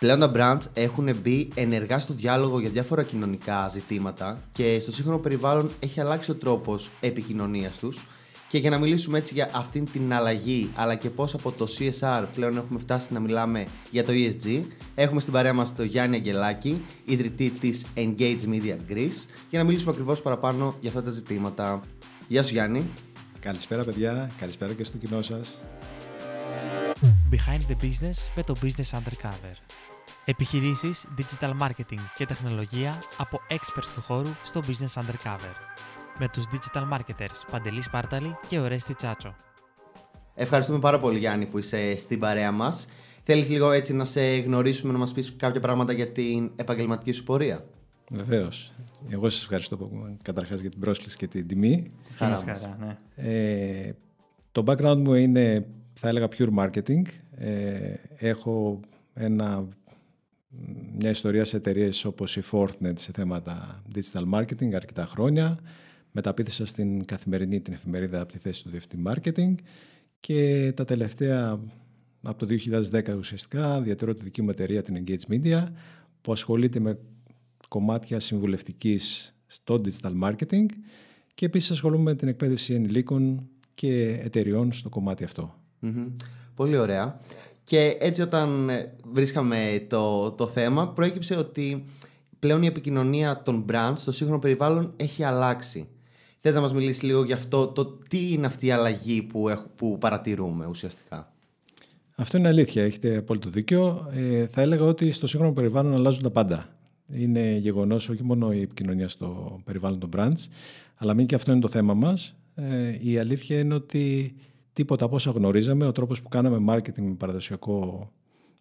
Πλέον τα brands έχουν μπει ενεργά στο διάλογο για διάφορα κοινωνικά ζητήματα και στο σύγχρονο περιβάλλον έχει αλλάξει ο τρόπος επικοινωνίας τους. Και για να μιλήσουμε έτσι για αυτήν την αλλαγή, αλλά και πώς από το CSR πλέον έχουμε φτάσει να μιλάμε για το ESG, έχουμε στην παρέα μας τον Γιάννη Αγγελάκη, ιδρυτή της Engage Media Greece, για να μιλήσουμε ακριβώς παραπάνω για αυτά τα ζητήματα. Γεια σου Γιάννη. Καλησπέρα παιδιά, καλησπέρα και στο κοινό σας. Behind the business με το Business Undercover. Επιχειρήσεις, digital marketing και τεχνολογία από experts του χώρου στο Business Undercover. Με τους digital marketers Παντελή Σπάρταλη και Ορέστη Τσάτσο. Ευχαριστούμε πάρα πολύ Γιάννη που είσαι στην παρέα μας. Θέλεις λίγο έτσι να σε γνωρίσουμε, να μας πεις κάποια πράγματα για την επαγγελματική σου πορεία? Βεβαίως. Εγώ σας ευχαριστώ καταρχάς για την πρόσκληση και την τιμή. Χαρά, ναι. Το background μου είναι, θα έλεγα, pure marketing. Έχω μια ιστορία σε εταιρείες όπως η Forthnet σε θέματα digital marketing αρκετά χρόνια. Μεταπίθεσα στην Καθημερινή, την εφημερίδα, από τη θέση του διευθυντή marketing και τα τελευταία, από το 2010 ουσιαστικά, διατηρώ τη δική μου εταιρεία, την Engage Media, που ασχολείται με κομμάτια συμβουλευτικής στο digital marketing και επίσης ασχολούμαι με την εκπαίδευση ενηλίκων και εταιρειών στο κομμάτι αυτό. Mm-hmm. Πολύ ωραία. Και έτσι όταν βρίσκαμε το θέμα, προέκυψε ότι πλέον η επικοινωνία των brands στο σύγχρονο περιβάλλον έχει αλλάξει. Θες να μας μιλήσεις λίγο για αυτό, το τι είναι αυτή η αλλαγή που παρατηρούμε ουσιαστικά? Αυτό είναι αλήθεια, έχετε απόλυτο δίκιο. Θα έλεγα ότι στο σύγχρονο περιβάλλον αλλάζουν τα πάντα. Είναι γεγονός όχι μόνο η επικοινωνία στο περιβάλλον των brands, αλλά μην και αυτό είναι το θέμα μας. Η αλήθεια είναι ότι τίποτα από όσα γνωρίζαμε, ο τρόπος που κάναμε marketing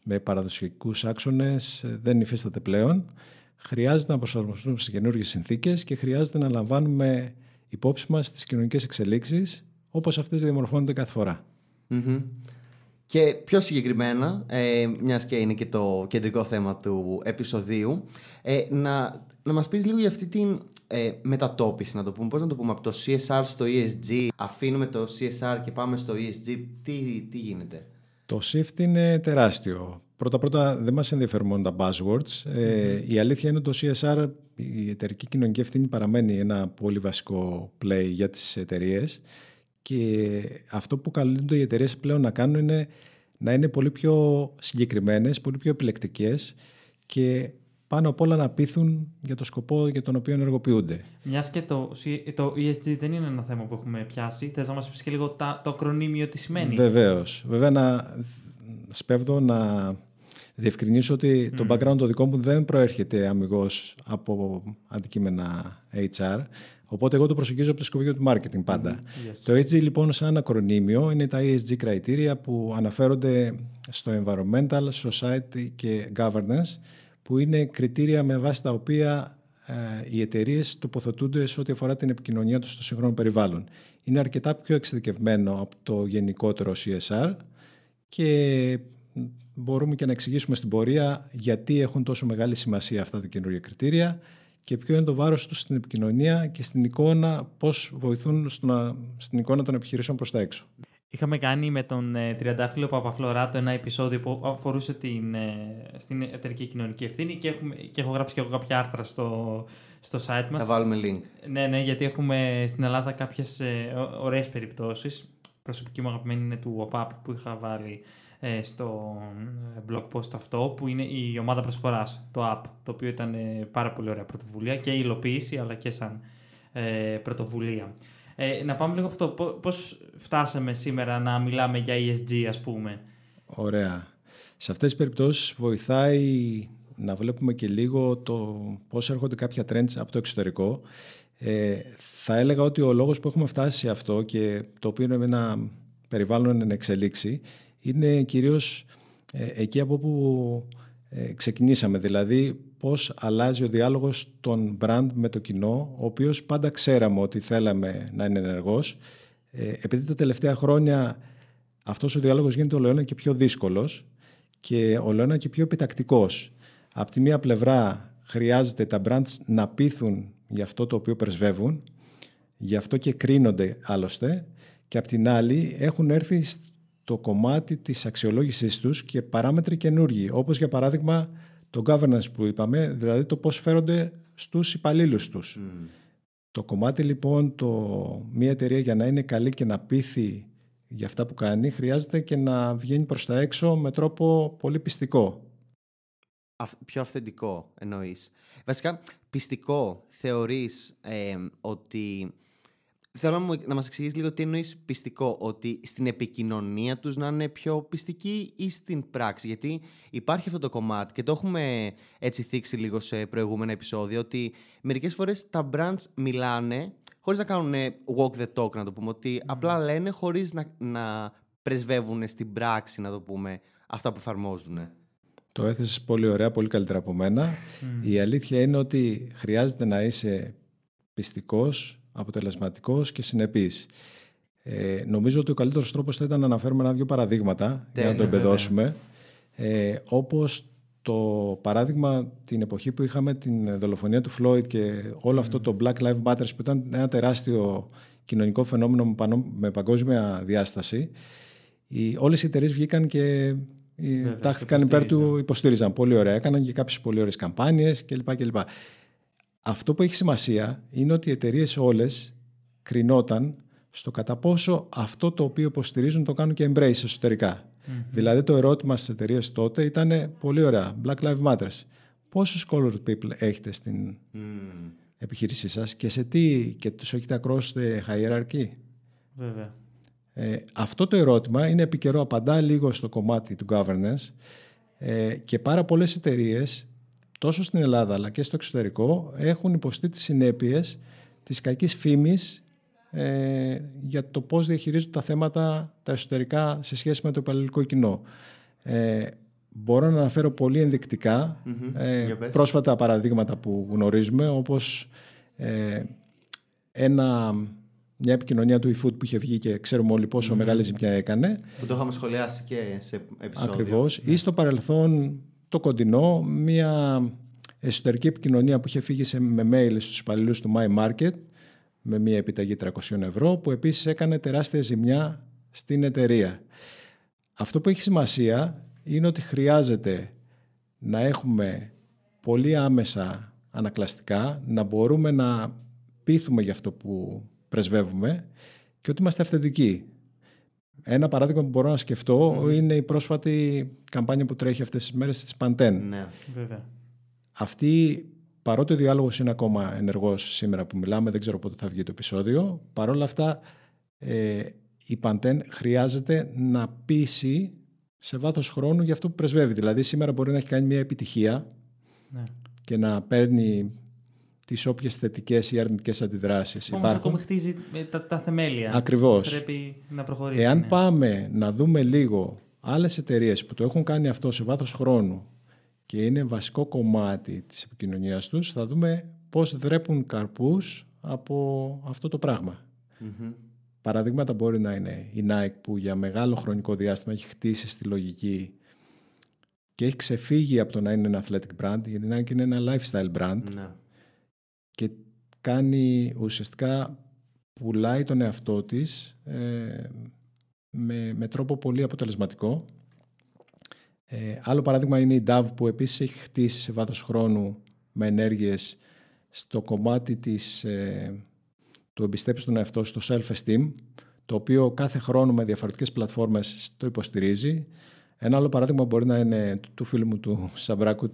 με παραδοσιακούς άξονες δεν υφίσταται πλέον. Χρειάζεται να προσαρμοστούμε σε καινούργιες συνθήκες και χρειάζεται να λαμβάνουμε υπόψη μας τις κοινωνικές εξελίξεις όπως αυτές διαμορφώνονται κάθε φορά. Mm-hmm. Και πιο συγκεκριμένα, μιας και είναι και το κεντρικό θέμα του επεισοδίου, να μας πεις λίγο για αυτή την μετατόπιση, να το πούμε. Πώς να το πούμε, από το CSR στο ESG, αφήνουμε το CSR και πάμε στο ESG, τι γίνεται? Το shift είναι τεράστιο. Πρώτα-πρώτα δεν μας ενδιαφέρουν μόνο τα buzzwords. Mm-hmm. Η αλήθεια είναι ότι το CSR, η εταιρική κοινωνική ευθύνη, παραμένει ένα πολύ βασικό play για τις εταιρείες και αυτό που καλούνται οι εταιρείες πλέον να κάνουν είναι να είναι πολύ πιο συγκεκριμένες, πολύ πιο επιλεκτικές και πάνω απ' όλα να πείθουν για το σκοπό για τον οποίο ενεργοποιούνται. Μιας και το ESG δεν είναι ένα θέμα που έχουμε πιάσει, θες να μας πεις και λίγο το ακρονίμιο τι σημαίνει? Βεβαίως. Βέβαια να σπέβδω να διευκρινίσω ότι το background το δικό μου δεν προέρχεται αμυγός από αντικείμενα HR, οπότε εγώ το προσεγγίζω από τη σκοπιά του marketing πάντα. Mm-hmm. Yes. Το ESG λοιπόν σαν ακρονίμιο είναι τα ESG criteria που αναφέρονται στο environmental, society και governance, που είναι κριτήρια με βάση τα οποία οι εταιρείες τοποθετούνται σε ό,τι αφορά την επικοινωνία τους στο σύγχρονο περιβάλλον. Είναι αρκετά πιο εξειδικευμένο από το γενικότερο CSR και μπορούμε και να εξηγήσουμε στην πορεία γιατί έχουν τόσο μεγάλη σημασία αυτά τα καινούργια κριτήρια και ποιο είναι το βάρος τους στην επικοινωνία και στην εικόνα, πώς βοηθούν στην εικόνα των επιχειρήσεων προς τα έξω. Είχαμε κάνει με τον Τριαντάφυλλο Παπαφλωράτο ένα επεισόδιο που αφορούσε στην εταιρική κοινωνική ευθύνη και έχω γράψει και εγώ κάποια άρθρα στο site μας. Θα βάλουμε link. Ναι, γιατί έχουμε στην Ελλάδα κάποιες ωραίες περιπτώσεις. Προσωπική μου αγαπημένη είναι του ΟΠΑΠ που είχα βάλει στο blog post αυτό, που είναι η ομάδα προσφοράς, το app, το οποίο ήταν πάρα πολύ ωραία πρωτοβουλία και η υλοποίηση αλλά και σαν πρωτοβουλία. Να πάμε λίγο αυτό. Πώς φτάσαμε σήμερα να μιλάμε για ESG, ας πούμε? Ωραία. Σε αυτές τις περιπτώσεις βοηθάει να βλέπουμε και λίγο το πώς έρχονται κάποια trends από το εξωτερικό. Θα έλεγα ότι ο λόγος που έχουμε φτάσει σε αυτό και το οποίο είναι ένα περιβάλλον εν εξελίξη είναι κυρίως εκεί από όπου ξεκινήσαμε. Δηλαδή πώς αλλάζει ο διάλογος των brand με το κοινό, ο οποίος πάντα ξέραμε ότι θέλαμε να είναι ενεργός. Επειδή τα τελευταία χρόνια αυτός ο διάλογος γίνεται ολοένα και πιο δύσκολος και ολοένα και πιο επιτακτικός. Από τη μία πλευρά χρειάζεται τα brands να πείθουν για αυτό το οποίο πρεσβεύουν, γι' αυτό και κρίνονται άλλωστε, και από την άλλη έχουν έρθει το κομμάτι της αξιολόγησής τους και παράμετροι καινούργοι, όπως για παράδειγμα το governance που είπαμε, δηλαδή το πώς φέρονται στους υπαλλήλους τους. Mm. Το κομμάτι λοιπόν, μια εταιρεία για να είναι καλή και να πείθει για αυτά που κάνει, χρειάζεται και να βγαίνει προς τα έξω με τρόπο πολύ πιστικό. Πιο αυθεντικό εννοείς. Βασικά, πιστικό θεωρείς ότι... Θέλω να μας εξηγήσεις λίγο τι εννοείς πιστικό, ότι στην επικοινωνία τους να είναι πιο πιστικοί ή στην πράξη, γιατί υπάρχει αυτό το κομμάτι και το έχουμε έτσι θίξει λίγο σε προηγούμενα επεισόδια, ότι μερικές φορές τα brands μιλάνε χωρίς να κάνουν walk the talk, να το πούμε, ότι απλά λένε χωρίς να πρεσβεύουν στην πράξη, να το πούμε, αυτά που εφαρμόζουν. Το έθεσες πολύ ωραία, πολύ καλύτερα από μένα. Η αλήθεια είναι ότι χρειάζεται να είσαι πιστικός, αποτελεσματικός και συνεπής. Νομίζω ότι ο καλύτερος τρόπος θα ήταν να αναφέρουμε ένα-δύο παραδείγματα για να το εμπεδώσουμε. Όπως το παράδειγμα την εποχή που είχαμε την δολοφονία του Floyd και όλο αυτό το Black Lives Matter που ήταν ένα τεράστιο κοινωνικό φαινόμενο με παγκόσμια διάσταση. Όλες οι εταιρείες βγήκαν και τάχθηκαν υπέρ του, υποστήριζαν πολύ ωραία. Έκαναν και κάποιες πολύ ωραίες καμπάνιες κλπ. Αυτό που έχει σημασία είναι ότι οι εταιρείες όλες κρινόταν στο κατά πόσο αυτό το οποίο υποστηρίζουν το κάνουν και embrace εσωτερικά. Mm-hmm. Δηλαδή το ερώτημα στις εταιρείες τότε ήταν πολύ ωραία, Black Lives Matter. Πόσους colored people έχετε στην επιχείρησή σας και σε τι, και τους έχετε across the hierarchy. Βέβαια. Αυτό το ερώτημα είναι επί καιρό, απαντά λίγο στο κομμάτι του governance και πάρα πολλές εταιρείες τόσο στην Ελλάδα αλλά και στο εξωτερικό έχουν υποστεί τις συνέπειες της κακής φήμης για το πώς διαχειρίζονται τα θέματα τα εσωτερικά σε σχέση με το υπαλληλικό κοινό. Μπορώ να αναφέρω πολύ ενδεικτικά πρόσφατα παραδείγματα που γνωρίζουμε, όπως μια επικοινωνία του eFood που είχε βγει και ξέρουμε όλοι πόσο μεγάλη ζημιά έκανε. Που το είχαμε σχολιάσει και σε επεισόδιο. Ακριβώς. Ή στο παρελθόν το κοντινό, μια εσωτερική επικοινωνία που είχε φύγει με mail στους υπαλλήλους του My Market με μια επιταγή 300 ευρώ, που επίσης έκανε τεράστια ζημιά στην εταιρεία. Αυτό που έχει σημασία είναι ότι χρειάζεται να έχουμε πολύ άμεσα ανακλαστικά, να μπορούμε να πείθουμε για αυτό που πρεσβεύουμε και ότι είμαστε αυθεντικοί. Ένα παράδειγμα που μπορώ να σκεφτώ είναι η πρόσφατη καμπάνια που τρέχει αυτές τις μέρες της Pantene. Ναι, βέβαια. Αυτή, παρότι ο διάλογος είναι ακόμα ενεργός σήμερα που μιλάμε, δεν ξέρω πότε θα βγει το επεισόδιο, παρόλα αυτά η Pantene χρειάζεται να πείσει σε βάθος χρόνου για αυτό που πρεσβεύει. Δηλαδή σήμερα μπορεί να έχει κάνει μια επιτυχία και να παίρνει τις όποιες θετικές ή αρνητικές αντιδράσεις υπάρχουν. Όμως ακόμα χτίζει τα θεμέλια. Ακριβώς. Πρέπει να προχωρήσει. Εάν πάμε να δούμε λίγο άλλες εταιρείες που το έχουν κάνει αυτό σε βάθος χρόνου και είναι βασικό κομμάτι της επικοινωνίας τους, θα δούμε πώς δρέπουν καρπούς από αυτό το πράγμα. Mm-hmm. Παραδείγματα μπορεί να είναι η Nike, που για μεγάλο χρονικό διάστημα έχει χτίσει στη λογική και έχει ξεφύγει από το να είναι ένα athletic brand. Η Nike είναι ένα lifestyle brand. Mm-hmm. Και κάνει ουσιαστικά, πουλάει τον εαυτό της με τρόπο πολύ αποτελεσματικό. Άλλο παράδειγμα είναι η Dove, που επίσης έχει χτίσει σε βάθος χρόνου με ενέργειες στο κομμάτι του εμπιστέψου τον εαυτό, στο self-esteem, το οποίο κάθε χρόνο με διαφορετικές πλατφόρμες το υποστηρίζει. Ένα άλλο παράδειγμα μπορεί να είναι του φίλου μου του Σαμπράκου,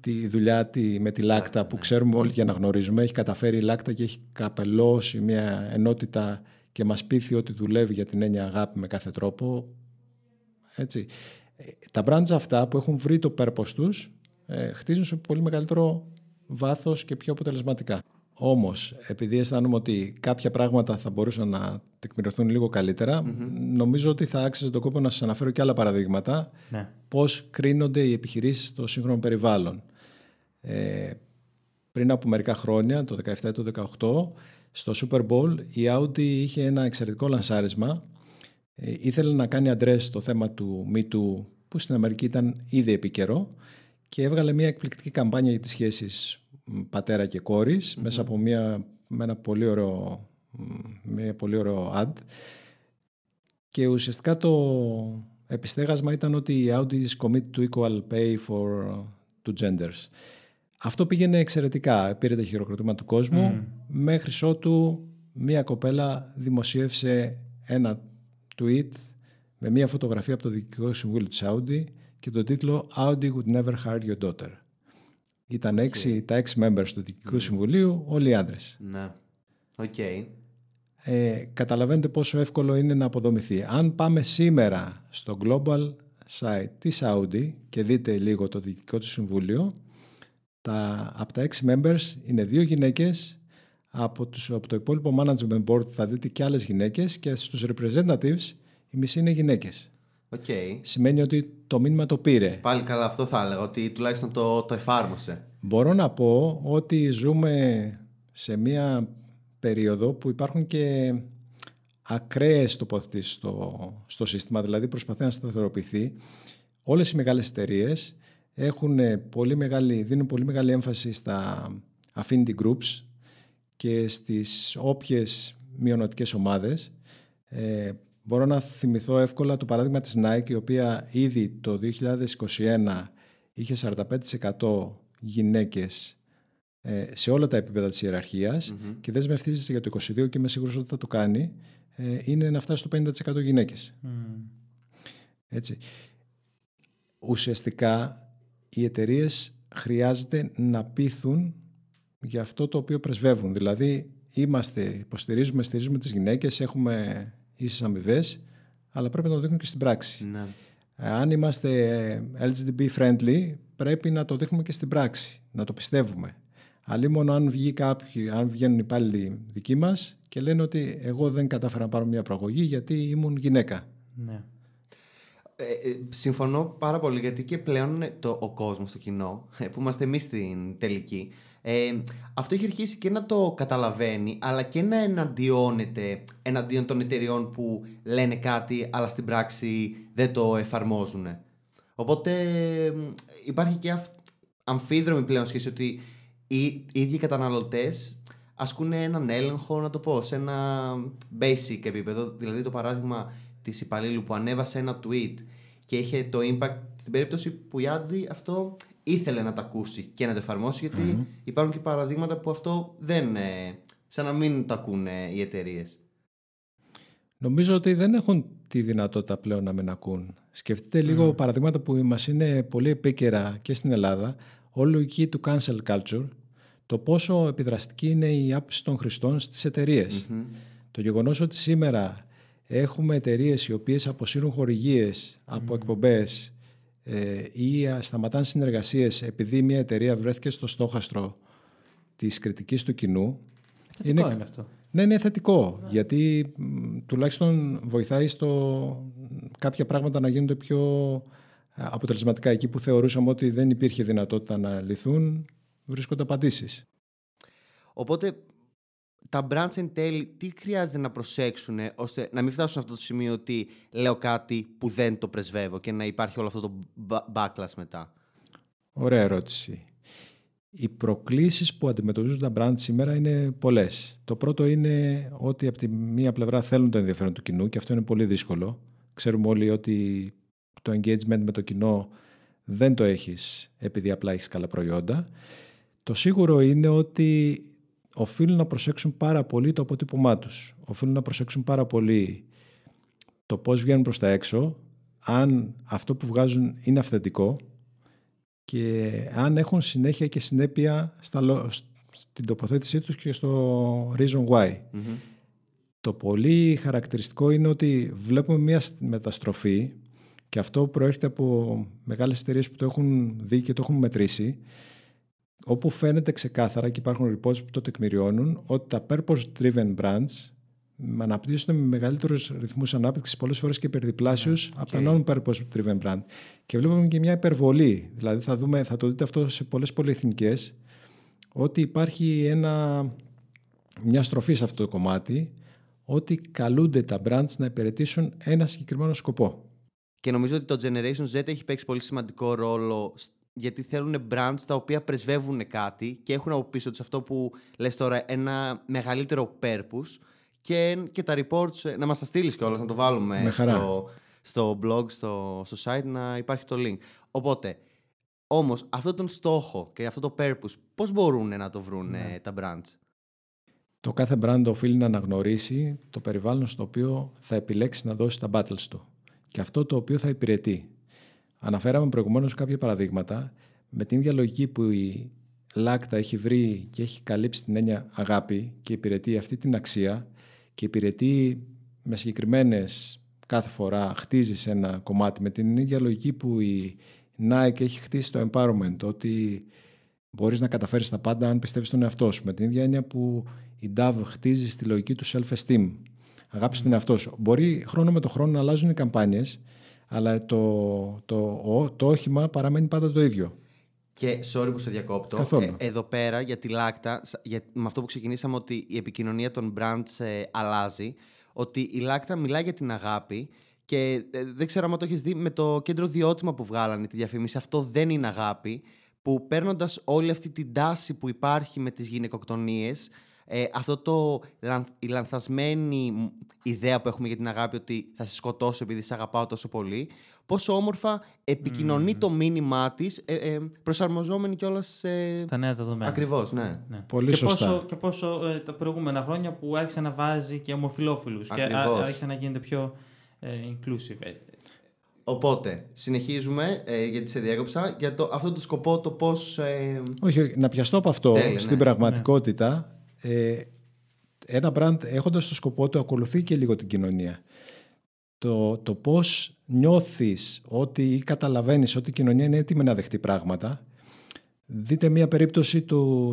τη δουλειά με τη Λάκτα, που ξέρουμε όλοι και αναγνωρίζουμε. Έχει καταφέρει η Λάκτα και έχει καπελώσει μια ενότητα και μας πείθει ότι δουλεύει για την έννοια αγάπη με κάθε τρόπο. Έτσι. Τα brands αυτά που έχουν βρει το purpose τους χτίζουν σε πολύ μεγαλύτερο βάθος και πιο αποτελεσματικά. Όμως, επειδή αισθάνομαι ότι κάποια πράγματα θα μπορούσαν να τεκμηριωθούν λίγο καλύτερα, νομίζω ότι θα άξιζε τον κόπο να σας αναφέρω και άλλα παραδείγματα, πώς κρίνονται οι επιχειρήσεις στο σύγχρονο περιβάλλον. Πριν από μερικά χρόνια, το 17 ή το 18, στο Super Bowl η Audi είχε ένα εξαιρετικό λανσάρισμα. Ήθελε να κάνει address το θέμα του Me Too, που στην Αμερική ήταν ήδη επίκαιρο, και έβγαλε μια εκπληκτική καμπάνια για τις σχέσεις πατέρα και κόρης, μέσα από μια πολύ ωραίο ad. Και ουσιαστικά το επιστέγασμα ήταν ότι η Audi is committed to equal pay for two genders. Αυτό πήγαινε εξαιρετικά. Πήρε τα χειροκροτήματα του κόσμου, μέχρι ότου μία κοπέλα δημοσίευσε ένα tweet με μία φωτογραφία από το Διοικητικό Συμβούλιο της Audi και το τίτλο «Audi would never hire your daughter». Ήταν τα 6 members του Διοικητικού Συμβουλίου, όλοι οι άντρες. Ναι. Οκ. Καταλαβαίνετε πόσο εύκολο είναι να αποδομηθεί. Αν πάμε σήμερα στο global site της Audi και δείτε λίγο το Διοικητικό του Συμβούλιο, από τα 6 members είναι 2 γυναίκες, από το υπόλοιπο management board θα δείτε και άλλες γυναίκες και στους representatives η μισή είναι γυναίκες. Okay. Σημαίνει ότι το μήνυμα το πήρε. Πάλι καλά, αυτό θα έλεγα, ότι τουλάχιστον το εφάρμοσε. Μπορώ να πω ότι ζούμε σε μια περίοδο που υπάρχουν και ακραίες τοποθετήσεις στο σύστημα, δηλαδή προσπαθεί να σταθεροποιηθεί. Όλες οι μεγάλες εταιρείες δίνουν πολύ μεγάλη έμφαση στα affinity groups και στις όποιες μειονοτικές ομάδες. Μπορώ να θυμηθώ εύκολα το παράδειγμα της Nike, η οποία ήδη το 2021 είχε 45% γυναίκες σε όλα τα επίπεδα της ιεραρχίας και δεσμευτίζεται για το 22 και είμαι σίγουρος ότι θα το κάνει, είναι να φτάσει στο 50% γυναίκες. Έτσι. Ουσιαστικά οι εταιρείες χρειάζεται να πείθουν για αυτό το οποίο πρεσβεύουν. Δηλαδή στηρίζουμε τις γυναίκες, έχουμε ίσες αμοιβές, αλλά πρέπει να το δείχνουμε και στην πράξη. Ναι. Αν είμαστε LGBT friendly, πρέπει να το δείχνουμε και στην πράξη, να το πιστεύουμε. Αλλήμονο αν βγαίνουν οι πάλι δικοί μας και λένε ότι εγώ δεν κατάφερα να πάρω μια προαγωγή γιατί ήμουν γυναίκα. Ναι. Συμφωνώ πάρα πολύ, γιατί και πλέον ο κόσμος, το κοινό που είμαστε εμείς στην τελική, αυτό έχει αρχίσει και να το καταλαβαίνει, αλλά και να εναντιώνεται εναντίον των εταιριών που λένε κάτι αλλά στην πράξη δεν το εφαρμόζουν. Οπότε υπάρχει και αμφίδρομη πλέον σχέση ότι οι ίδιοι καταναλωτές ασκούν έναν έλεγχο, να το πω, σε ένα basic επίπεδο. Δηλαδή το παράδειγμα της υπαλλήλου που ανέβασε ένα tweet και είχε το impact, στην περίπτωση που η Άντι αυτό ήθελε να τα ακούσει και να το εφαρμόσει, γιατί υπάρχουν και παραδείγματα που αυτό δεν, σαν να μην τα ακούνε οι εταιρείες. Νομίζω ότι δεν έχουν τη δυνατότητα πλέον να μην ακούν. Σκεφτείτε λίγο παραδείγματα που μας είναι πολύ επίκαιρα και στην Ελλάδα, όλο εκεί του cancel culture, το πόσο επιδραστική είναι η άποψη των χρηστών στις εταιρείες. Το γεγονός ότι σήμερα έχουμε εταιρείες οι οποίες αποσύρουν χορηγίες από εκπομπές ή σταματάνε συνεργασίες επειδή μια εταιρεία βρέθηκε στο στόχαστρο της κριτικής του κοινού. Θετικό είναι αυτό. Ναι, είναι θετικό, γιατί τουλάχιστον βοηθάει στο κάποια πράγματα να γίνονται πιο αποτελεσματικά. Εκεί που θεωρούσαμε ότι δεν υπήρχε δυνατότητα να λυθούν, βρίσκονται απαντήσεις. Οπότε τα brands εν τέλει τι χρειάζεται να προσέξουν ώστε να μην φτάσουν σε αυτό το σημείο ότι λέω κάτι που δεν το πρεσβεύω και να υπάρχει όλο αυτό το backlash μετά? Ωραία ερώτηση. Οι προκλήσεις που αντιμετωπίζουν τα brands σήμερα είναι πολλές. Το πρώτο είναι ότι από τη μία πλευρά θέλουν το ενδιαφέρον του κοινού και αυτό είναι πολύ δύσκολο. Ξέρουμε όλοι ότι το engagement με το κοινό δεν το έχεις επειδή απλά έχεις καλά προϊόντα. Το σίγουρο είναι ότι οφείλουν να προσέξουν πάρα πολύ το αποτύπωμά τους. Οφείλουν να προσέξουν πάρα πολύ το πώς βγαίνουν προς τα έξω, αν αυτό που βγάζουν είναι αυθεντικό και αν έχουν συνέχεια και συνέπεια στην τοποθέτησή τους και στο reason why. Το πολύ χαρακτηριστικό είναι ότι βλέπουμε μια μεταστροφή και αυτό προέρχεται από μεγάλες εταιρείες που το έχουν δει και το έχουν μετρήσει, όπου φαίνεται ξεκάθαρα και υπάρχουν reports που το τεκμηριώνουν ότι τα purpose-driven brands αναπτύσσονται με μεγαλύτερους ρυθμούς ανάπτυξης, πολλές φορές και υπερδιπλάσιους από τα non-purpose-driven brand. Και βλέπουμε και μια υπερβολή, δηλαδή θα το δείτε αυτό σε πολλές πολυεθνικές, ότι υπάρχει μια στροφή σε αυτό το κομμάτι, ότι καλούνται τα brands να υπηρετήσουν ένα συγκεκριμένο σκοπό. Και νομίζω ότι το Generation Z έχει παίξει πολύ σημαντικό ρόλο, γιατί θέλουν brands τα οποία πρεσβεύουν κάτι και έχουν από πίσω τους αυτό που λες τώρα, ένα μεγαλύτερο purpose και τα reports, να μας τα στείλεις κιόλας, να το βάλουμε στο blog, στο site, να υπάρχει το link. Οπότε, όμως, αυτόν τον στόχο και αυτό το purpose, πώς μπορούν να το βρουν τα brands? Το κάθε brand οφείλει να αναγνωρίσει το περιβάλλον στο οποίο θα επιλέξει να δώσει τα battles του και αυτό το οποίο θα υπηρετεί. Αναφέραμε προηγουμένως κάποια παραδείγματα. Με την ίδια λογική που η Lachta έχει βρει και έχει καλύψει την έννοια αγάπη και υπηρετεί αυτή την αξία και υπηρετεί με συγκεκριμένες, κάθε φορά χτίζει σε ένα κομμάτι, με την ίδια λογική που η Nike έχει χτίσει το empowerment, ότι μπορείς να καταφέρεις τα πάντα αν πιστεύεις στον εαυτό σου, με την ίδια έννοια που η Dove χτίζει στη λογική του self-esteem, αγάπη στον εαυτό σου. Μπορεί χρόνο με το χρόνο να αλλάζουν οι καμπάνιες, αλλά το όχημα παραμένει πάντα το ίδιο. Και sorry που σε διακόπτω, εδώ πέρα για τη Lachta, με αυτό που ξεκινήσαμε ότι η επικοινωνία των brands αλλάζει, ότι η Lachta μιλάει για την αγάπη και δεν ξέρω αν το έχεις δει με το κέντρο διώτημα που βγάλανε τη διαφήμιση, αυτό δεν είναι αγάπη, που παίρνοντας όλη αυτή την τάση που υπάρχει με τις γυναικοκτονίες, αυτό η λανθασμένη ιδέα που έχουμε για την αγάπη, ότι θα σε σκοτώσω επειδή σε αγαπάω τόσο πολύ, πόσο όμορφα επικοινωνεί το μήνυμά της, προσαρμοζόμενη κιόλας στα νέα δεδομένα. Ακριβώς, ναι. Πολύ και σωστά. Και πόσο τα προηγούμενα χρόνια που άρχισε να βάζει και ομοφυλόφιλους και άρχισε να γίνεται πιο inclusive. Οπότε, συνεχίζουμε, γιατί σε διέκοψα, για αυτό το σκοπό, το πώς... Όχι, να πιαστώ από αυτό, στην πραγματικότητα... Ένα brand έχοντας το σκοπό του ακολουθεί και λίγο την κοινωνία, το πώς νιώθεις ότι ή καταλαβαίνεις ότι η κοινωνία είναι έτοιμη να δεχτεί πράγματα. Δείτε μια περίπτωση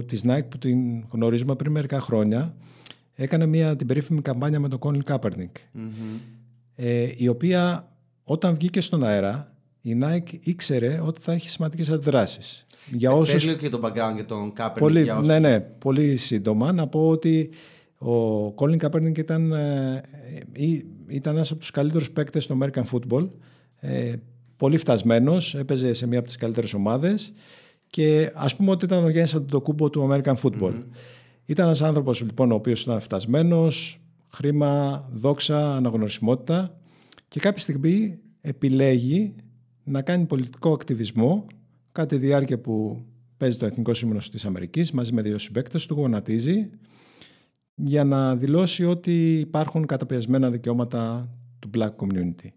της Nike που την γνωρίζουμε πριν μερικά χρόνια, έκανε την περίφημη καμπάνια με τον Colin Kaepernick, η οποία όταν βγήκε στον αέρα, η Nike ήξερε ότι θα έχει σημαντικές αντιδράσεις. Πες λίγο και το background για τον Kaepernick. Πολύ σύντομα να πω ότι ο Colin Kaepernick ήταν ένας από τους καλύτερους παίκτες στο American Football. Πολύ φτασμένος, έπαιζε σε μία από τις καλύτερες ομάδες και ας πούμε ότι ήταν ο Γιάννης Αντετοκούνμπο του American Football. Ήταν ένας άνθρωπος λοιπόν ο οποίος ήταν φτασμένος, χρήμα, δόξα, αναγνωρισιμότητα, και κάποια στιγμή επιλέγει να κάνει πολιτικό ακτιβισμό κατά τη διάρκεια που παίζει το Εθνικό Σύμβολο της Αμερικής, μαζί με δύο συμπαίκτες του, γονατίζει, για να δηλώσει ότι υπάρχουν καταπιεσμένα δικαιώματα του Black Community.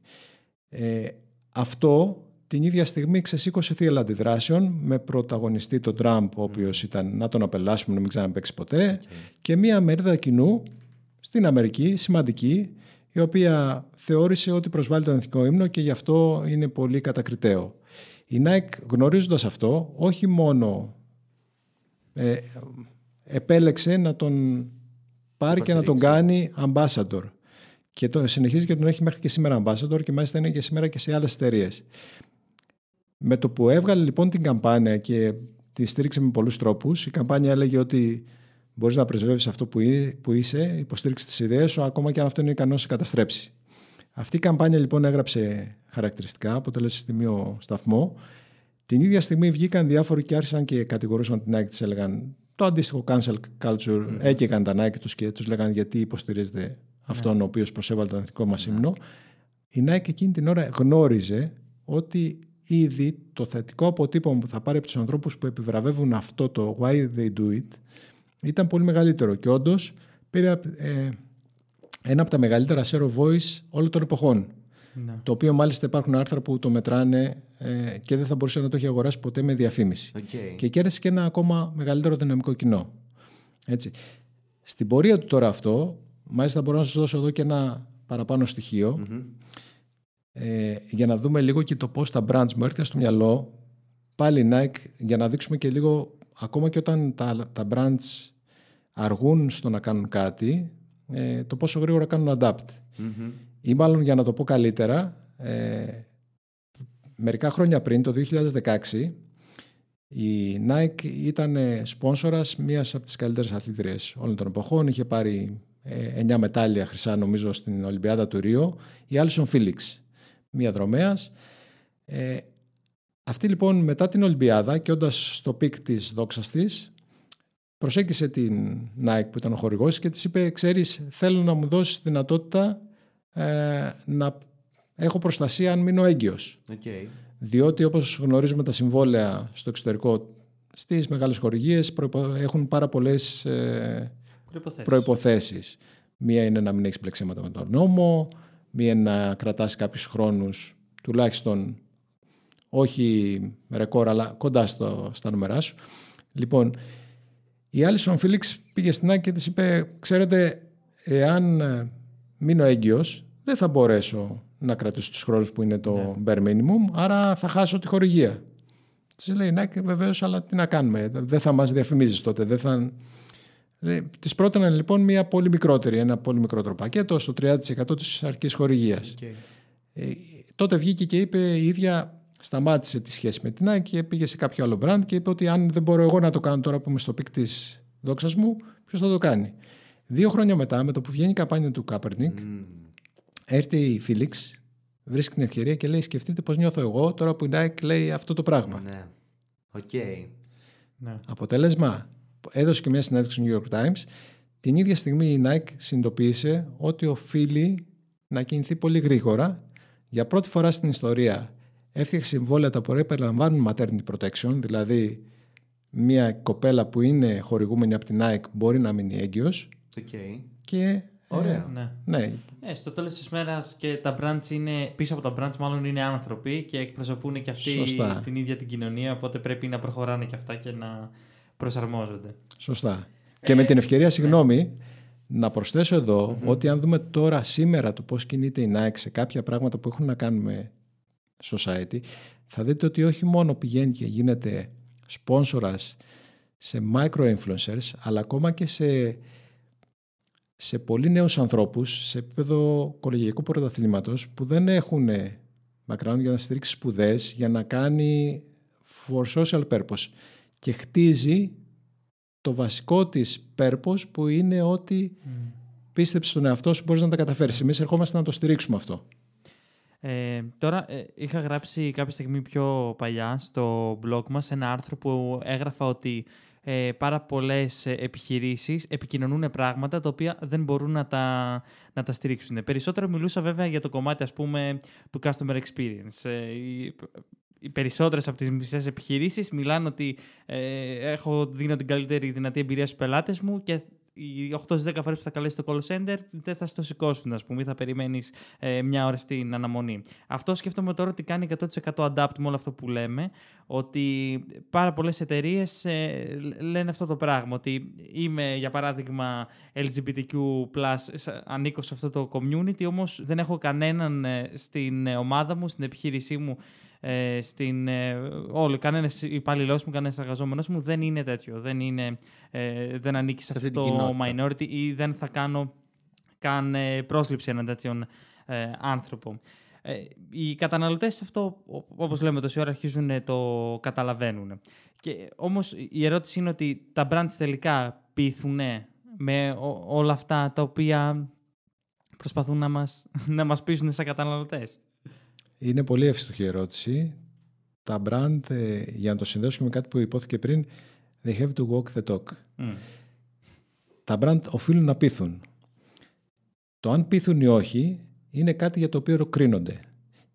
Αυτό την ίδια στιγμή ξεσήκωσε θύελλα αντιδράσεων, με πρωταγωνιστή τον Τραμπ, ο οποίος ήταν να τον απελάσουμε, να μην ξαναπαίξει ποτέ, και μία μερίδα κοινού στην Αμερική, σημαντική, η οποία θεώρησε ότι προσβάλλει τον εθνικό ύμνο και γι' αυτό είναι πολύ κατακριτέο. Η Nike, γνωρίζοντας αυτό, όχι μόνο επέλεξε να τον πάρει και να τον κάνει ambassador. Και συνεχίζει και τον έχει μέχρι και σήμερα ambassador, και μάλιστα είναι και σήμερα και σε άλλες εταιρείες. Με το που έβγαλε λοιπόν την καμπάνια και τη στήριξε με πολλούς τρόπους, η καμπάνια έλεγε ότι μπορείς να πρεσβεύεις αυτό που είσαι, υποστήριξε τις ιδέες σου, ακόμα και αν αυτό είναι ικανό να σε καταστρέψει. Αυτή η καμπάνια λοιπόν έγραψε χαρακτηριστικά, αποτέλεσε στιγμίο σταθμό. Την ίδια στιγμή βγήκαν διάφοροι και άρχισαν και κατηγορούσαν την Nike, της έλεγαν το αντίστοιχο cancel culture, έκαιγαν τα Nike τους και τους λέγαν γιατί υποστηρίζετε αυτόν ο οποίος προσέβαλε τον εθνικό μας ύμνο. Η Nike εκείνη την ώρα γνώριζε ότι ήδη το θετικό αποτύπωμα που θα πάρει από τους ανθρώπους που επιβραβεύουν αυτό το why they do it ήταν πολύ μεγαλύτερο, και όντως πήρε ένα από τα μεγαλύτερα share of voice όλων των εποχών. Το οποίο μάλιστα υπάρχουν άρθρα που το μετράνε και δεν θα μπορούσε να το έχει αγοράσει ποτέ με διαφήμιση. Και κέρδισε και ένα ακόμα μεγαλύτερο δυναμικό κοινό. Έτσι. Στην πορεία του τώρα αυτό, μάλιστα μπορώ να σας δώσω εδώ και ένα παραπάνω στοιχείο, για να δούμε λίγο και το πώς τα brands μου έρχεται στο μυαλό, πάλι Nike, για να δείξουμε και λίγο, ακόμα και όταν τα brands αργούν στο να κάνουν κάτι, το πόσο γρήγορα κάνουν adapt. Ή μάλλον, για να το πω καλύτερα, μερικά χρόνια πριν, το 2016, η Nike ήταν σπόνσορας μίας από τις καλύτερες αθλήτριες όλων των εποχών. Είχε πάρει 9 μετάλλια χρυσά, νομίζω, στην Ολυμπιάδα του Ρίο, η Alison Felix, μία δρομέας. Αυτή λοιπόν μετά την Ολυμπιάδα και όντας στο πικ της δόξας της, προσέγγισε την Nike που ήταν ο χορηγός και της είπε, ξέρεις, θέλω να μου δώσεις δυνατότητα να έχω προστασία αν μείνω έγκυος. Okay. Διότι όπως γνωρίζουμε τα συμβόλαια στο εξωτερικό στις μεγάλες χορηγίες έχουν πάρα πολλές προϋποθέσεις. Μία είναι να μην έχεις πλεξίματα με τον νόμο, μία είναι να κρατάς κάποιους χρόνους τουλάχιστον όχι ρεκόρ αλλά κοντά στα νούμερά σου. Λοιπόν, η Alison Felix πήγε στην Nike και της είπε, ξέρετε, εάν μείνω έγκυος δεν θα μπορέσω να κρατήσω τους χρόνους που είναι το bare minimum, άρα θα χάσω τη χορηγία. Της λέει Nike, βεβαίως, αλλά τι να κάνουμε, δεν θα μας διαφημίζεις τότε, δεν θα... Της πρότειναν λοιπόν ένα πολύ μικρότερο πακέτο στο 30% της αρχικής χορηγίας. Okay. Τότε βγήκε και είπε η ίδια, σταμάτησε τη σχέση με την Nike και πήγε σε κάποιο άλλο brand και είπε ότι αν δεν μπορώ εγώ να το κάνω τώρα που είμαι στο πικ της δόξας μου, ποιος θα το κάνει. 2 χρόνια μετά, με το που βγαίνει η καμπάνια του Kaepernick, έρθει η Felix, βρίσκει την ευκαιρία και λέει, σκεφτείτε πώς νιώθω εγώ τώρα που η Nike λέει αυτό το πράγμα. Ναι. Okay. Ναι. Αποτέλεσμα, έδωσε και μια συνέντευξη στο New York Times. Την ίδια στιγμή η Nike συνειδητοποίησε ότι οφείλει να κινηθεί πολύ γρήγορα. Για πρώτη φορά στην ιστορία έφτιαξε συμβόλαια τα οποία περιλαμβάνουν maternity protection, δηλαδή μια κοπέλα που είναι χορηγούμενη από την Nike μπορεί να μείνει έγκυος. Okay. Και ωραία. Ναι. Στο τέλος της μέρας και τα brands είναι, πίσω από τα brands μάλλον είναι άνθρωποι και εκπροσωπούν και αυτοί την ίδια την κοινωνία, οπότε πρέπει να προχωράνε και αυτά και να προσαρμόζονται. Σωστά. Και με την ευκαιρία, να προσθέσω εδώ ότι αν δούμε τώρα σήμερα το πώς κινείται η Nike σε κάποια πράγματα που έχουν να κάνουν με society, θα δείτε ότι όχι μόνο πηγαίνει και γίνεται σπόνσορας σε micro-influencers, αλλά ακόμα και σε πολύ νέους ανθρώπους σε επίπεδο κολεγιακού πρωταθλήματος που δεν έχουν background για να στηρίξει σπουδές, για να κάνει for social purpose. Και χτίζει το βασικό της purpose που είναι ότι πίστεψε στον εαυτό σου, μπορείς να τα καταφέρεις. Εμείς ερχόμαστε να το στηρίξουμε αυτό. Τώρα είχα γράψει κάποια στιγμή πιο παλιά στο blog μας ένα άρθρο που έγραφα ότι πάρα πολλές επιχειρήσεις επικοινωνούν πράγματα τα οποία δεν μπορούν να τα στηρίξουν. Περισσότερο μιλούσα βέβαια για το κομμάτι, ας πούμε, του customer experience. Οι περισσότερες από τις μισές επιχειρήσεις μιλάνε ότι δίνω την καλύτερη δυνατή εμπειρία στους πελάτες μου και οι 8-10 φορές που θα καλέσει το call center δεν θα στο σηκώσουν, ας πούμε, θα περιμένεις μια ώρα στην αναμονή. Αυτό σκέφτομαι τώρα ότι κάνει 100% adapt με όλο αυτό που λέμε, ότι πάρα πολλές εταιρείες λένε αυτό το πράγμα, ότι είμαι, για παράδειγμα, LGBTQ+, ανήκω σε αυτό το community, όμως δεν έχω κανέναν στην ομάδα μου, στην επιχείρησή μου, κανένας υπάλληλός μου, κανένας εργαζόμενός μου δεν είναι τέτοιο, δεν ανήκει σε αυτό το minority ή δεν θα κάνω καν πρόσληψη έναν τέτοιον άνθρωπο. Οι καταναλωτές αυτό, όπως λέμε τόση ώρα, αρχίζουν το καταλαβαίνουν. Και όμως η ερώτηση είναι ότι τα brands τελικά πείθουν με όλα αυτά τα οποία προσπαθούν να μας πείσουν σαν καταναλωτές. Είναι πολύ εύστοχη η ερώτηση. Τα brand, για να το συνδέσουμε με κάτι που υπόθηκε πριν, they have to walk the talk. Τα brand οφείλουν να πείθουν. Το αν πείθουν ή όχι είναι κάτι για το οποίο κρίνονται.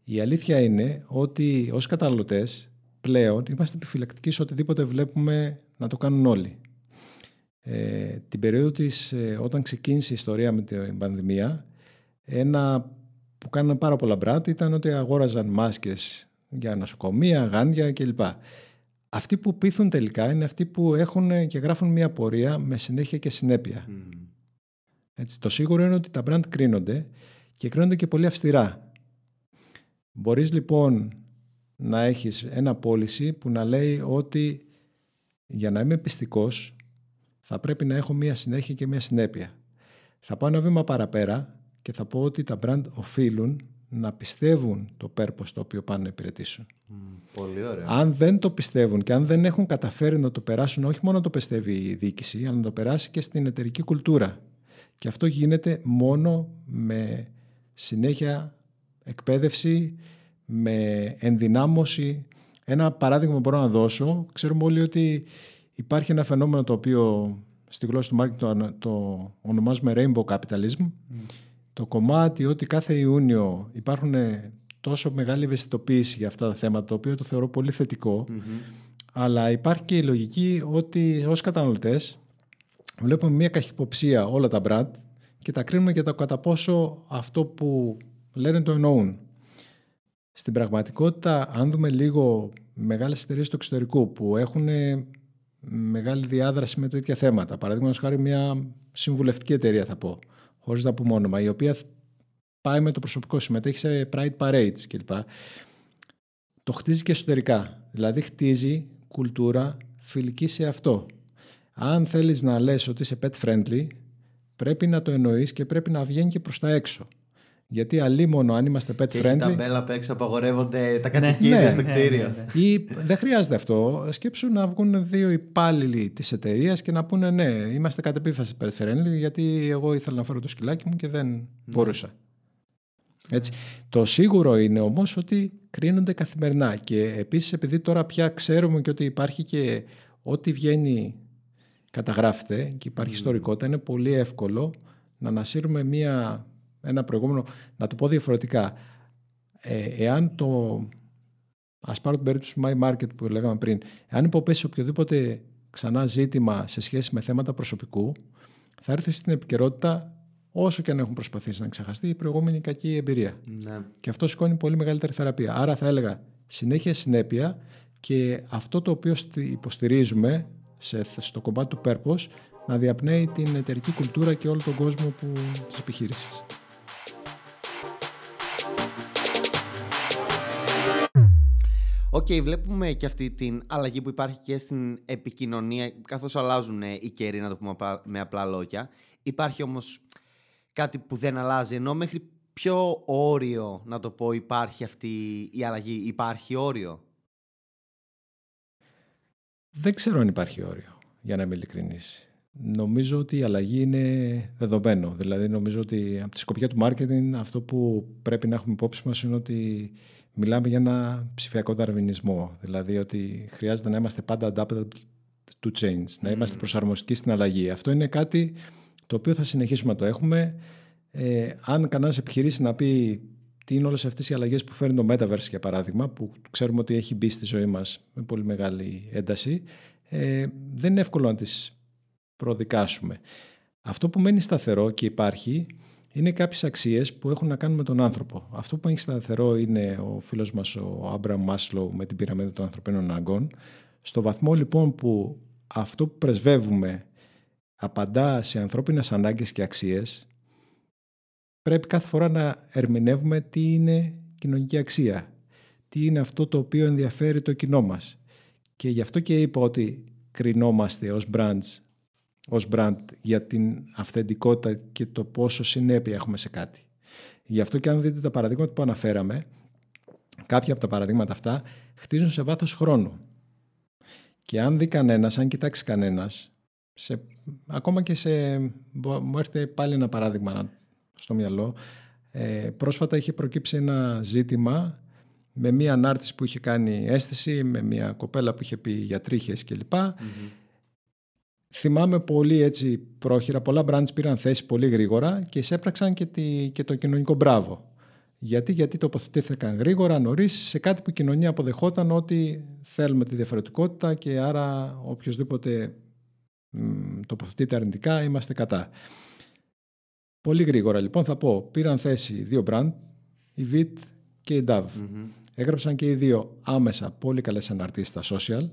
Η αλήθεια είναι ότι ως καταναλωτές πλέον είμαστε επιφυλακτικοί σε οτιδήποτε βλέπουμε να το κάνουν όλοι. Την περίοδο της, όταν ξεκίνησε η ιστορία με την πανδημία, ένα που κάνανε πάρα πολλά brand ήταν ότι αγόραζαν μάσκες για νοσοκομεία, γάντια κλπ. Αυτοί που πείθουν τελικά είναι αυτοί που έχουν και γράφουν μια πορεία με συνέχεια και συνέπεια. Έτσι, το σίγουρο είναι ότι τα brand κρίνονται και κρίνονται και πολύ αυστηρά. Μπορείς λοιπόν να έχεις ένα policy που να λέει ότι για να είμαι πιστικός θα πρέπει να έχω μια συνέχεια και μια συνέπεια. Θα πάω ένα βήμα παραπέρα και θα πω ότι τα brand οφείλουν να πιστεύουν το purpose το οποίο πάνε να υπηρετήσουν. Πολύ ωραία. Αν δεν το πιστεύουν και αν δεν έχουν καταφέρει να το περάσουν, όχι μόνο να το πιστεύει η διοίκηση, αλλά να το περάσει και στην εταιρική κουλτούρα. Και αυτό γίνεται μόνο με συνέχεια εκπαίδευση, με ενδυνάμωση. Ένα παράδειγμα μπορώ να δώσω. Ξέρουμε όλοι ότι Υπάρχει ένα φαινόμενο το οποίο στη γλώσσα του marketing το ονομάζουμε rainbow capitalism. Το κομμάτι ότι κάθε Ιούνιο υπάρχουν τόσο μεγάλη ευαισθητοποίηση για αυτά τα θέματα, το οποίο το θεωρώ πολύ θετικό, αλλά υπάρχει και η λογική ότι ως καταναλωτές βλέπουμε μια καχυποψία όλα τα brand και τα κρίνουμε για το κατά πόσο αυτό που λένε το εννοούν. Στην πραγματικότητα, αν δούμε λίγο μεγάλες εταιρείες του εξωτερικού που έχουν μεγάλη διάδραση με τέτοια θέματα, παραδείγματος χάρη μια συμβουλευτική εταιρεία θα πω, χωρίς να πούμε όνομα, η οποία πάει με το προσωπικό, συμμετέχει σε Pride Parades κλπ. Το χτίζει και εσωτερικά. Δηλαδή χτίζει κουλτούρα φιλική σε αυτό. Αν θέλεις να λες ότι είσαι pet friendly, πρέπει να το εννοείς και πρέπει να βγαίνει και προς τα έξω. Γιατί αλλήμονο αν είμαστε pet friendly. Και τα μπέλα απ' έξω απαγορεύονται τα κατοικίδια στο κτίριο. Ή, δεν χρειάζεται αυτό. Σκέψου να βγουν δύο υπάλληλοι της εταιρείας και να πούνε ναι, είμαστε κατ' επίφαση pet friendly, γιατί εγώ ήθελα να φέρω το σκυλάκι μου και δεν μπορούσα. Έτσι. Το σίγουρο είναι όμως ότι κρίνονται καθημερινά και επίσης επειδή τώρα πια ξέρουμε και ότι υπάρχει και ό,τι βγαίνει καταγράφεται και υπάρχει ιστορικότητα, είναι πολύ εύκολο να ανασύρουμε ένα προηγούμενο, να το πω διαφορετικά, εάν το, ας πάρω την περίπτωση του My Market που λέγαμε πριν, εάν υποπέσει οποιοδήποτε ξανά ζήτημα σε σχέση με θέματα προσωπικού, θα έρθει στην επικαιρότητα όσο και αν έχουν προσπαθήσει να ξεχαστεί η προηγούμενη κακή εμπειρία. Ναι. Και αυτό σηκώνει πολύ μεγαλύτερη θεραπεία. Άρα θα έλεγα συνέχεια συνέπεια και αυτό το οποίο υποστηρίζουμε στο κομμάτι του purpose να διαπνέει την εταιρική κουλτούρα και όλο τον κόσμο της επιχείρησης. Okay, βλέπουμε και αυτή την αλλαγή που υπάρχει και στην επικοινωνία καθώς αλλάζουν οι καιροί, να το πούμε με απλά λόγια. Υπάρχει όμως κάτι που δεν αλλάζει, ενώ μέχρι ποιο όριο, να το πω, υπάρχει αυτή η αλλαγή, υπάρχει όριο? Δεν ξέρω αν υπάρχει όριο, για να είμαι ειλικρινής. Νομίζω ότι η αλλαγή είναι δεδομένο. Δηλαδή, νομίζω ότι από τη σκοπιά του marketing αυτό που πρέπει να έχουμε υπόψη μας είναι ότι μιλάμε για ένα ψηφιακό δαρβινισμό. Δηλαδή, ότι χρειάζεται να είμαστε πάντα adaptable to change, να είμαστε προσαρμοστικοί στην αλλαγή. Αυτό είναι κάτι το οποίο θα συνεχίσουμε να το έχουμε. Αν κανένας επιχειρήσει να πει τι είναι όλες αυτές οι αλλαγές που φέρνει το Metaverse, για παράδειγμα, που ξέρουμε ότι έχει μπει στη ζωή μας με πολύ μεγάλη ένταση, δεν είναι εύκολο να τις προδικάσουμε. Αυτό που μένει σταθερό και υπάρχει είναι κάποιες αξίες που έχουν να κάνουν με τον άνθρωπο. Αυτό που έχει σταθερό είναι ο φίλος μας ο Abraham Maslow με την πυραμίδα των ανθρωπίνων αναγκών. Στο βαθμό λοιπόν που αυτό που πρεσβεύουμε απαντά σε ανθρώπινες ανάγκες και αξίες, πρέπει κάθε φορά να ερμηνεύουμε τι είναι κοινωνική αξία, τι είναι αυτό το οποίο ενδιαφέρει το κοινό μας. Και γι' αυτό και είπα ότι κρινόμαστε ως brand για την αυθεντικότητα και το πόσο συνέπεια έχουμε σε κάτι. Γι' αυτό και αν δείτε τα παραδείγματα που αναφέραμε, κάποια από τα παραδείγματα αυτά χτίζουν σε βάθος χρόνου. Και αν δει κανένας, αν κοιτάξει κανένας, ακόμα και σε... Μου έρχεται πάλι ένα παράδειγμα στο μυαλό. Πρόσφατα είχε προκύψει ένα ζήτημα με μία ανάρτηση που είχε κάνει αίσθηση, με μία κοπέλα που είχε πει για τρίχες κλπ. Θυμάμαι πολύ έτσι πρόχειρα, πολλά brands πήραν θέση πολύ γρήγορα και εισέπραξαν και το κοινωνικό μπράβο. Γιατί τοποθετήθηκαν γρήγορα, νωρίς, σε κάτι που η κοινωνία αποδεχόταν ότι θέλουμε τη διαφορετικότητα και άρα οποιοδήποτε τοποθετείται αρνητικά, είμαστε κατά. Πολύ γρήγορα λοιπόν θα πω, πήραν θέση δύο brand, η VIT και η DAV. Έγραψαν και οι δύο άμεσα πολύ καλές αναρτήσεις στα social,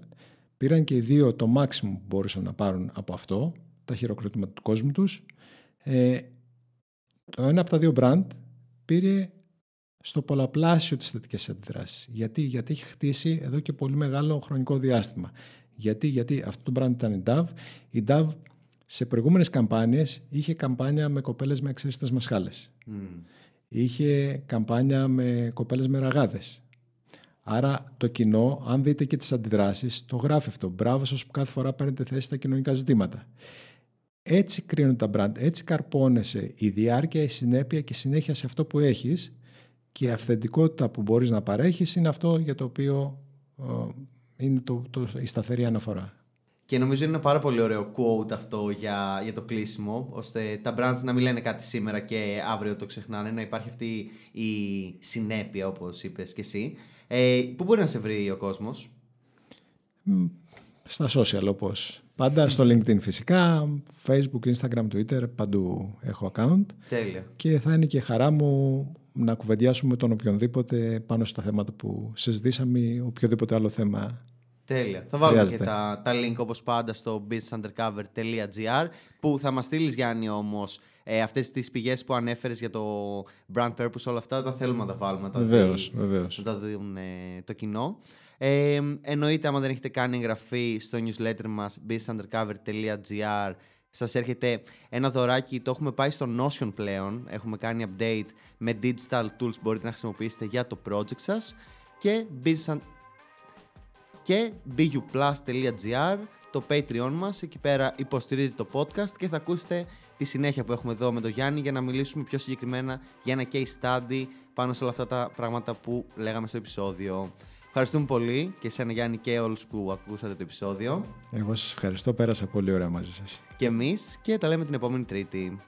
πήραν και οι δύο το maximum που μπορούσαν να πάρουν από αυτό, τα χειροκροτήματα του κόσμου τους. Το ένα από τα δύο brand πήρε στο πολλαπλάσιο τις θετικές αντιδράσεις. Γιατί έχει χτίσει εδώ και πολύ μεγάλο χρονικό διάστημα. Γιατί αυτό το brand ήταν η Dove. Η Dove σε προηγούμενες καμπάνιες είχε καμπάνια με κοπέλες με αξίριστες μασχάλες. Είχε καμπάνια με κοπέλες με ραγάδες. Άρα το κοινό, αν δείτε και τις αντιδράσεις, το γράφει αυτό. Μπράβο σας που κάθε φορά παίρνετε θέση στα κοινωνικά ζητήματα. Έτσι κρίνονται τα brand, έτσι καρπώνεσαι η διάρκεια, η συνέπεια και η συνέχεια σε αυτό που έχεις και η αυθεντικότητα που μπορείς να παρέχεις είναι αυτό για το οποίο... είναι η σταθερή αναφορά. Και νομίζω είναι ένα πάρα πολύ ωραίο quote αυτό για το κλείσιμο, ώστε τα brands να μην λένε κάτι σήμερα και αύριο το ξεχνάνε, να υπάρχει αυτή η συνέπεια, όπως είπες και εσύ. Πού μπορεί να σε βρει ο κόσμος? Στα social, όπως πάντα, στο LinkedIn φυσικά, Facebook, Instagram, Twitter, παντού έχω account. Τέλεια. Και θα είναι και χαρά μου να κουβεντιάσουμε τον οποιονδήποτε πάνω στα θέματα που συζητήσαμε ή οποιοδήποτε άλλο θέμα. Τέλεια. Θα βάλουμε και τα link όπως πάντα στο businessundercover.gr, που θα μας στείλεις, Γιάννη, όμως αυτές τις πηγές που ανέφερες για το brand purpose, όλα αυτά τα θέλουμε να τα βάλουμε. Βεβαίως. Να τα δουν το κοινό. Εννοείται, άμα δεν έχετε κάνει εγγραφή στο newsletter μας businessundercover.gr, σας έρχεται ένα δωράκι. Το έχουμε πάει στο Notion πλέον. Έχουμε κάνει update με digital tools, μπορείτε να χρησιμοποιήσετε για το project σας. Και buplus.gr, το Patreon μας, εκεί πέρα υποστηρίζει το podcast και θα ακούσετε τη συνέχεια που έχουμε εδώ με τον Γιάννη για να μιλήσουμε πιο συγκεκριμένα για ένα case study πάνω σε όλα αυτά τα πράγματα που λέγαμε στο επεισόδιο. Ευχαριστούμε πολύ και εσένα, Γιάννη, και όλους που ακούσατε το επεισόδιο. Εγώ σας ευχαριστώ, πέρασα πολύ ωραία μαζί σας. Και εμείς, και τα λέμε την επόμενη Τρίτη.